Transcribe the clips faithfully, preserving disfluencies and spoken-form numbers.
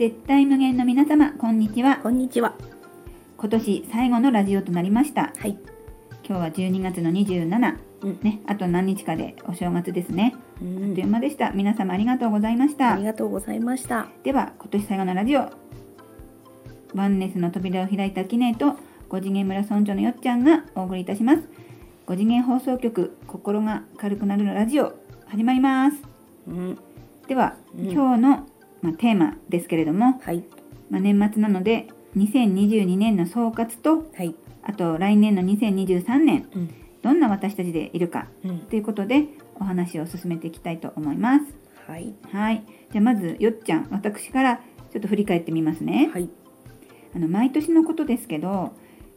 絶対無限の皆様、こんにちは。こんにちは。今年最後のラジオとなりました。はい。今日はじゅうにがつのにじゅうしち、うん、ね、あと何日かでお正月ですね。うん、あっという間でした。皆様ありがとうございました。ありがとうございました。では今年最後のラジオ、ワンネスの扉を開いたキネとご次元村村長のよっちゃんがお送りいたします。ご次元放送局、心が軽くなるのラジオ始まります。うん、では、うん、今日の、まあ、テーマですけれども、はい、まあ、年末なのでにせんにじゅうにねんの総括と、はい、あと来年のにせんにじゅうさんねん、うん、どんな私たちでいるか、うん、ということでお話を進めていきたいと思います。はい、はい、じゃあまずよっちゃん、私からちょっと振り返ってみますね。はい、あの毎年のことですけど、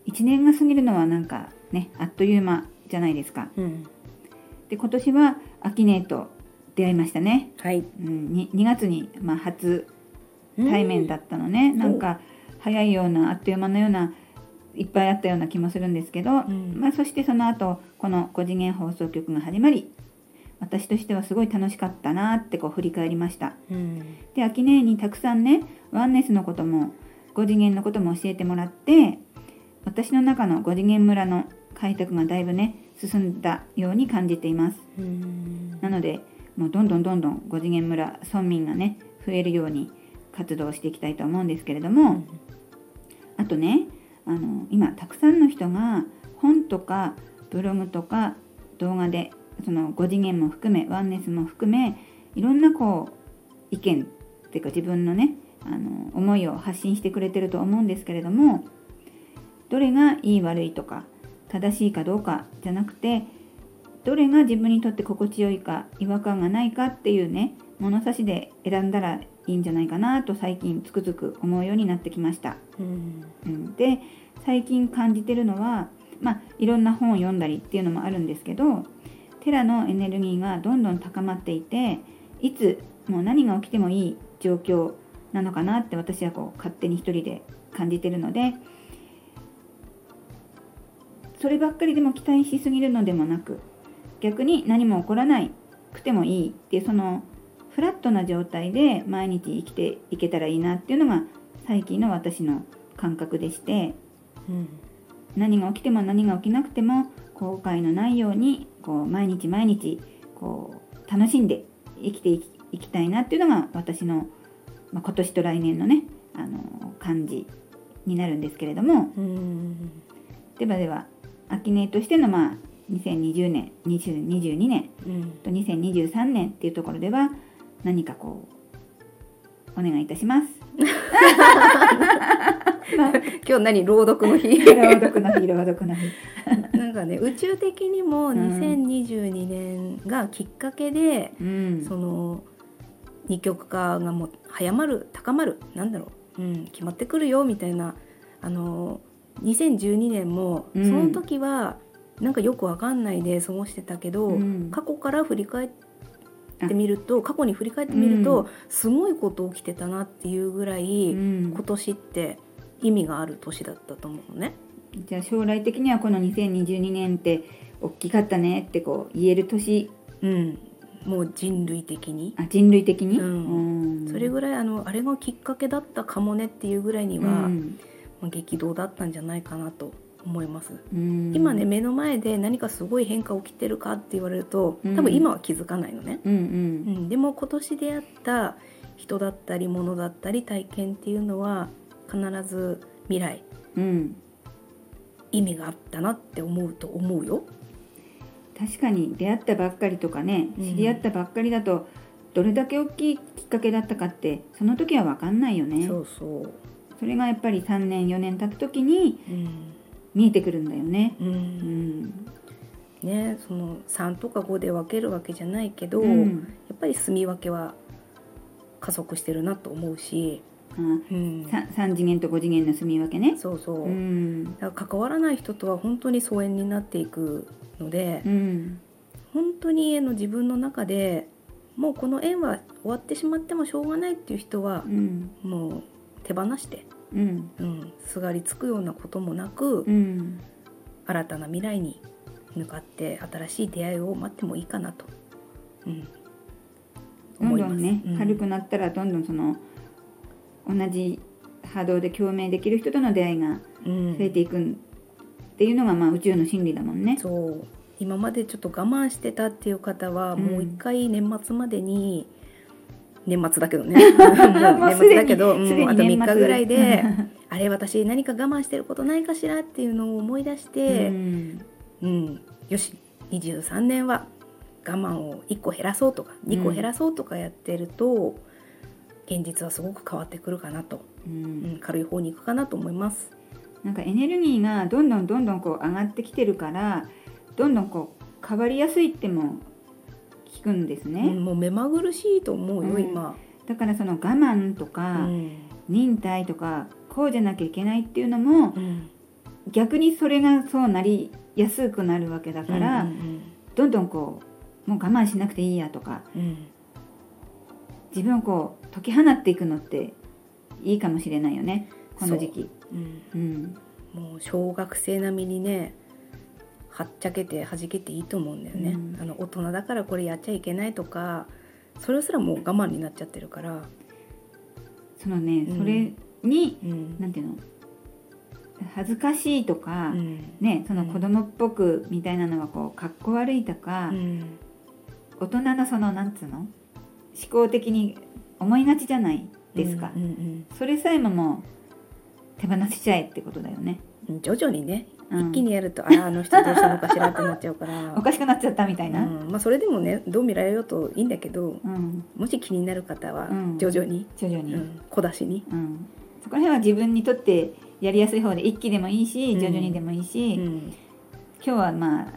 いちねんが過ぎるのはなんかね、あっという間じゃないですか。うん、で今年はアキネと出会いましたね。はい、うん、にがつに、まあ、初対面だったのね。うん、なんか早いようなあっという間のような、いっぱいあったような気もするんですけど、うん、まあ、そしてその後このご次元放送局が始まり、私としてはすごい楽しかったなってこう振り返りました。うん、で秋音にたくさんね、ワンネスのこともご次元のことも教えてもらって、私の中のご次元村の開拓がだいぶね進んだように感じています。うん、なのでもうどんどんどんどんご次元村村民がね増えるように活動していきたいと思うんですけれども、うん、あとね、あの今たくさんの人が本とかブログとか動画でそのご次元も含めワンネスも含めいろんなこう意見っていうか自分のね、あの思いを発信してくれてると思うんですけれども、どれがいい悪いとか正しいかどうかじゃなくて、どれが自分にとって心地よいか違和感がないかっていうね物差しで選んだらいいんじゃないかなと最近つくづく思うようになってきました。うん、で最近感じてるのは、まあ、いろんな本を読んだりっていうのもあるんですけど、テラのエネルギーがどんどん高まっていて、いつもう何が起きてもいい状況なのかなって私はこう勝手に一人で感じてるので、そればっかりでも期待しすぎるのでもなく、逆に何も起こらないくてもいいっていうそのフラットな状態で毎日生きていけたらいいなっていうのが最近の私の感覚でして、うん、何が起きても何が起きなくても後悔のないようにこう毎日毎日こう楽しんで生きてい き, いきたいなっていうのが私の、まあ、今年と来年のね、あの感じになるんですけれども、うん、ではではアキネとしてのまあにせんにじゅうねん、にせんにじゅうにねんとにせんにじゅうさんねんっていうところでは何かこうお願いいたします。まあ、今日何朗読の日朗読の日朗読の日なんかね、宇宙的にもにせんにじゅうにねんがきっかけで、うん、その二極化がもう早まる高まるなんだろう、うん、決まってくるよみたいな、あのにせんじゅうにねんもその時はなんかよくわかんないで過ごしてたけど、うん、過去から振り返ってみると過去に振り返ってみると、うん、すごいこと起きてたなっていうぐらい、うん、今年って意味がある年だったと思うね。じゃあ将来的にはこのにせんにじゅうにねんって大きかったねってこう言える年、うん、もう人類的にあ人類的に、うん、それぐらい あの、あれがきっかけだったかもねっていうぐらいには、うん、まあ、激動だったんじゃないかなと思います。うん、今ね目の前で何かすごい変化起きてるかって言われると多分今は気づかないのね。うんうんうん、でも今年出会った人だったり物だったり体験っていうのは必ず未来、うん、意味があったなって思うと思うよ。確かに出会ったばっかりとかね、知り合ったばっかりだとどれだけ大きいきっかけだったかってその時は分かんないよね。そうそう、それがやっぱりさんねんよねん経つ時に、うん見えてくるんだよね。うんうん、ね、そのさんとかごで分けるわけじゃないけど、うん、やっぱり住み分けは加速してるなと思うし、ああ、うん、さん次元とご次元の住み分けね。そうそう、うん、だから関わらない人とは本当に疎遠になっていくので、うん、本当にの自分の中でもうこの縁は終わってしまってもしょうがないっていう人は、うん、もう手放してうんうん、すがりつくようなこともなく、うん、新たな未来に向かって新しい出会いを待ってもいいかなと、うん、どんどんね、うん、軽くなったらどんどんその同じ波動で共鳴できる人との出会いが増えていくっていうのが、まあ宇宙の真理だもんね。そう。今までちょっと我慢してたっていう方は、もう一回年末までに、うん、年末だけどね年末だけど、うん、あとみっかぐらいであれ私何か我慢してることないかしらっていうのを思い出して、うんうん、よしにじゅうさんねんは我慢をいっこ減らそうとかにこ減らそうとかやってると、うん、現実はすごく変わってくるかなと、うんうん、軽い方に行くかなと思います。なんかエネルギーがどんどんどんどんこう上がってきてるからどんどんこう変わりやすいっても聞くんですね、うん、もう目まぐるしいと思うよ、うん、今だからその我慢とか、うん、忍耐とかこうじゃなきゃいけないっていうのも、うん、逆にそれがそうなりやすくなるわけだから、うんうんうん、どんどんこうもう我慢しなくていいやとか、うん、自分をこう解き放っていくのっていいかもしれないよねこの時期、うんうん、もう小学生並みにねはっちゃけてはじけていいと思うんだよね、うん、あの大人だからこれやっちゃいけないとかそれすらもう我慢になっちゃってるからそのね、うん、それに、うん、なんていうの恥ずかしいとか、うんね、その子供っぽくみたいなのがこうかっこ悪いとか、うん、大人のそのなんつうの思考的に思いがちじゃないですか、うんうんうん、それさえももう手放しちゃえってことだよね徐々にね、うん、一気にやると あ, あの人どうしたのかしらってなっちゃうからおかしくなっちゃったみたいな、うんまあ、それでもねどう見られようといいんだけど、うん、もし気になる方は徐々に、うん徐々にうん、小出しに、うん、そこら辺は自分にとってやりやすい方で一気でもいいし徐々にでもいいし、うんうん、今日はまあ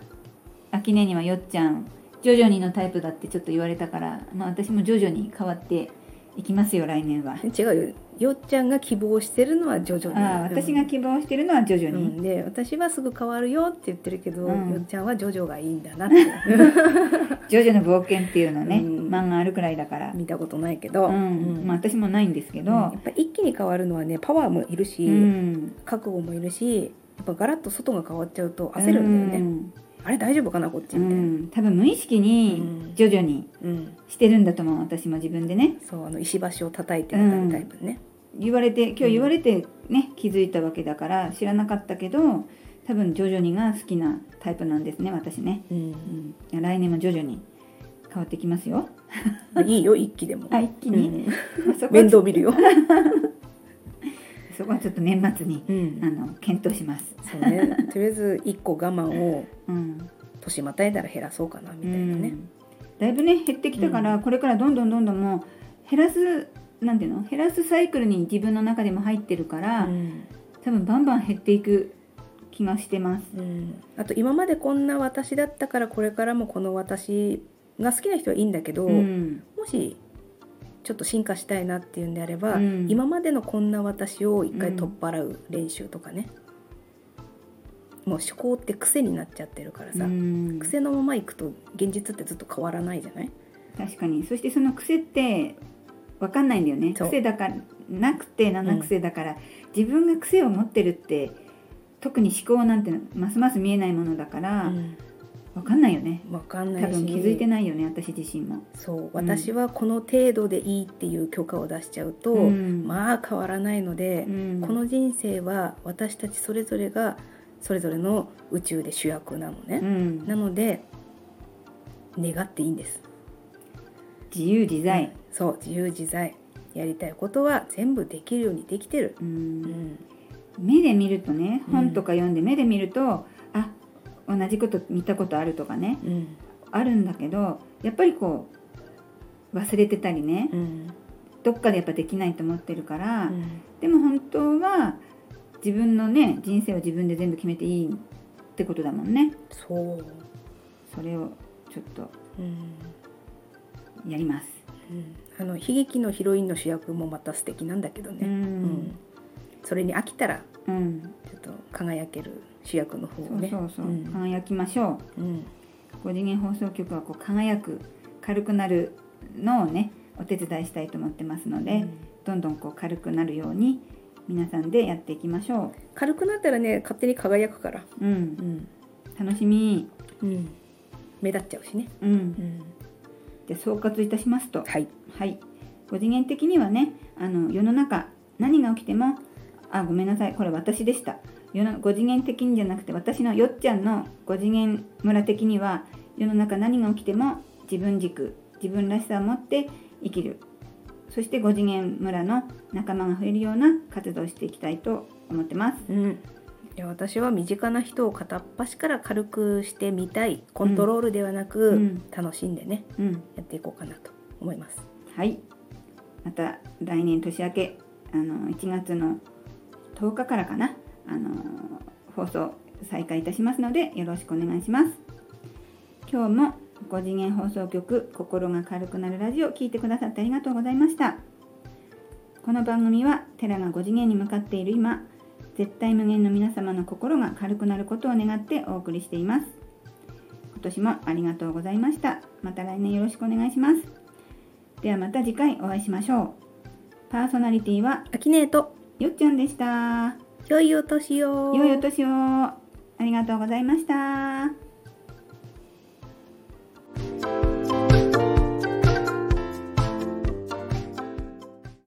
秋音にはよっちゃん徐々にのタイプだってちょっと言われたから、まあ、私も徐々に変わっていきますよ来年は。違うよよっちゃんが希望してるのは徐々にあ私が希望してるのは徐々に、うん、で私はすぐ変わるよって言ってるけど、うん、よっちゃんは徐々がいいんだなってジョジョの冒険っていうのね、うん、漫画あるくらいだから見たことないけど、うんうんまあ、私もないんですけど、うん、やっぱ一気に変わるのはねパワーもいるし、うん、覚悟もいるしやっぱガラッと外が変わっちゃうと焦るんだよね、うん、あれ大丈夫かなこっちみたいな、うん、多分無意識に徐々にしてるんだと思う、うん、私も自分でねそうあの石橋を叩いてるタイプね、うん、言われて今日言われてね、うん、気づいたわけだから知らなかったけど多分徐々にが好きなタイプなんですね私ね、うんうん、来年も徐々に変わってきますよいいよ一気でもあ一気に、うん、面倒見るよそこはちょっと年末に、うん、あの検討しますそう、ね、とりあえずいっこ我慢を年またいだら減らそうかなみたいなね、うん、だいぶね減ってきたから、うん、これからどんどんどんどんもう減らすなんていうの減らすサイクルに自分の中でも入ってるから、うん、多分バンバン減っていく気がしてます、うん、あと今までこんな私だったからこれからもこの私が好きな人はいいんだけど、うん、もしちょっと進化したいなっていうんであれば、うん、今までのこんな私を一回取っ払う練習とかね、うん、もう思考って癖になっちゃってるからさ、うん、癖のままいくと現実ってずっと変わらないじゃない？確かに。そしてその癖って分かんないんだよね。癖だからなくて七癖だから、うん、自分が癖を持ってるって特に思考なんてますます見えないものだから、うん、分かんないよね。分かんないし多分気づいてないよね私自身も。そう、うん、私はこの程度でいいっていう許可を出しちゃうと、うん、まあ変わらないので、うん、この人生は私たちそれぞれがそれぞれの宇宙で主役なのね、うん、なので願っていいんです。自由自在、うん、そう自由自在やりたいことは全部できるようにできてる、うんうん目で見るとね本とか読んで目で見ると、うん、あ同じこと見たことあるとかね、うん、あるんだけどやっぱりこう忘れてたりね、うん、どっかでやっぱできないと思ってるから、うん、でも本当は自分のね人生は自分で全部決めていいってことだもんね。そうそれをちょっとやります、うん、あの悲劇のヒロインの主役もまた素敵なんだけどね、うんうんそれに飽きたら、うん、ちょっと輝ける主役の方をねそうそうそう、うん、輝きましょう、うん、ご次元放送局はこう輝く軽くなるのをねお手伝いしたいと思ってますので、うん、どんどんこう軽くなるように皆さんでやっていきましょう。軽くなったらね勝手に輝くから、うんうん、楽しみ、うん、目立っちゃうしね、うんうん、じゃあ総括いたしますと、はいはい、ご次元的にはねあの世の中何が起きても、あ、ごめんなさい、これ私でした。ご次元的にじゃなくて、私のよっちゃんのご次元村的には、世の中何が起きても自分軸、自分らしさを持って生きる。そしてご次元村の仲間が増えるような活動をしていきたいと思ってます。うん、で私は身近な人を片っ端から軽くしてみたい。コントロールではなく、うん、楽しんでね、うん、やっていこうかなと思います。はい。また来年年明け、あのいちがつのとおかからかな、あの放送再開いたしますので、よろしくお願いします。今日もご次元放送局、心が軽くなるラジオを聞いてくださってありがとうございました。この番組はテラがご次元に向かっている今、絶対無限の皆様の心が軽くなることを願ってお送りしています。今年もありがとうございました。また来年よろしくお願いします。ではまた次回お会いしましょう。パーソナリティはあきねえとよっちゃんでした。良いお年を。良いお年を。ありがとうございました。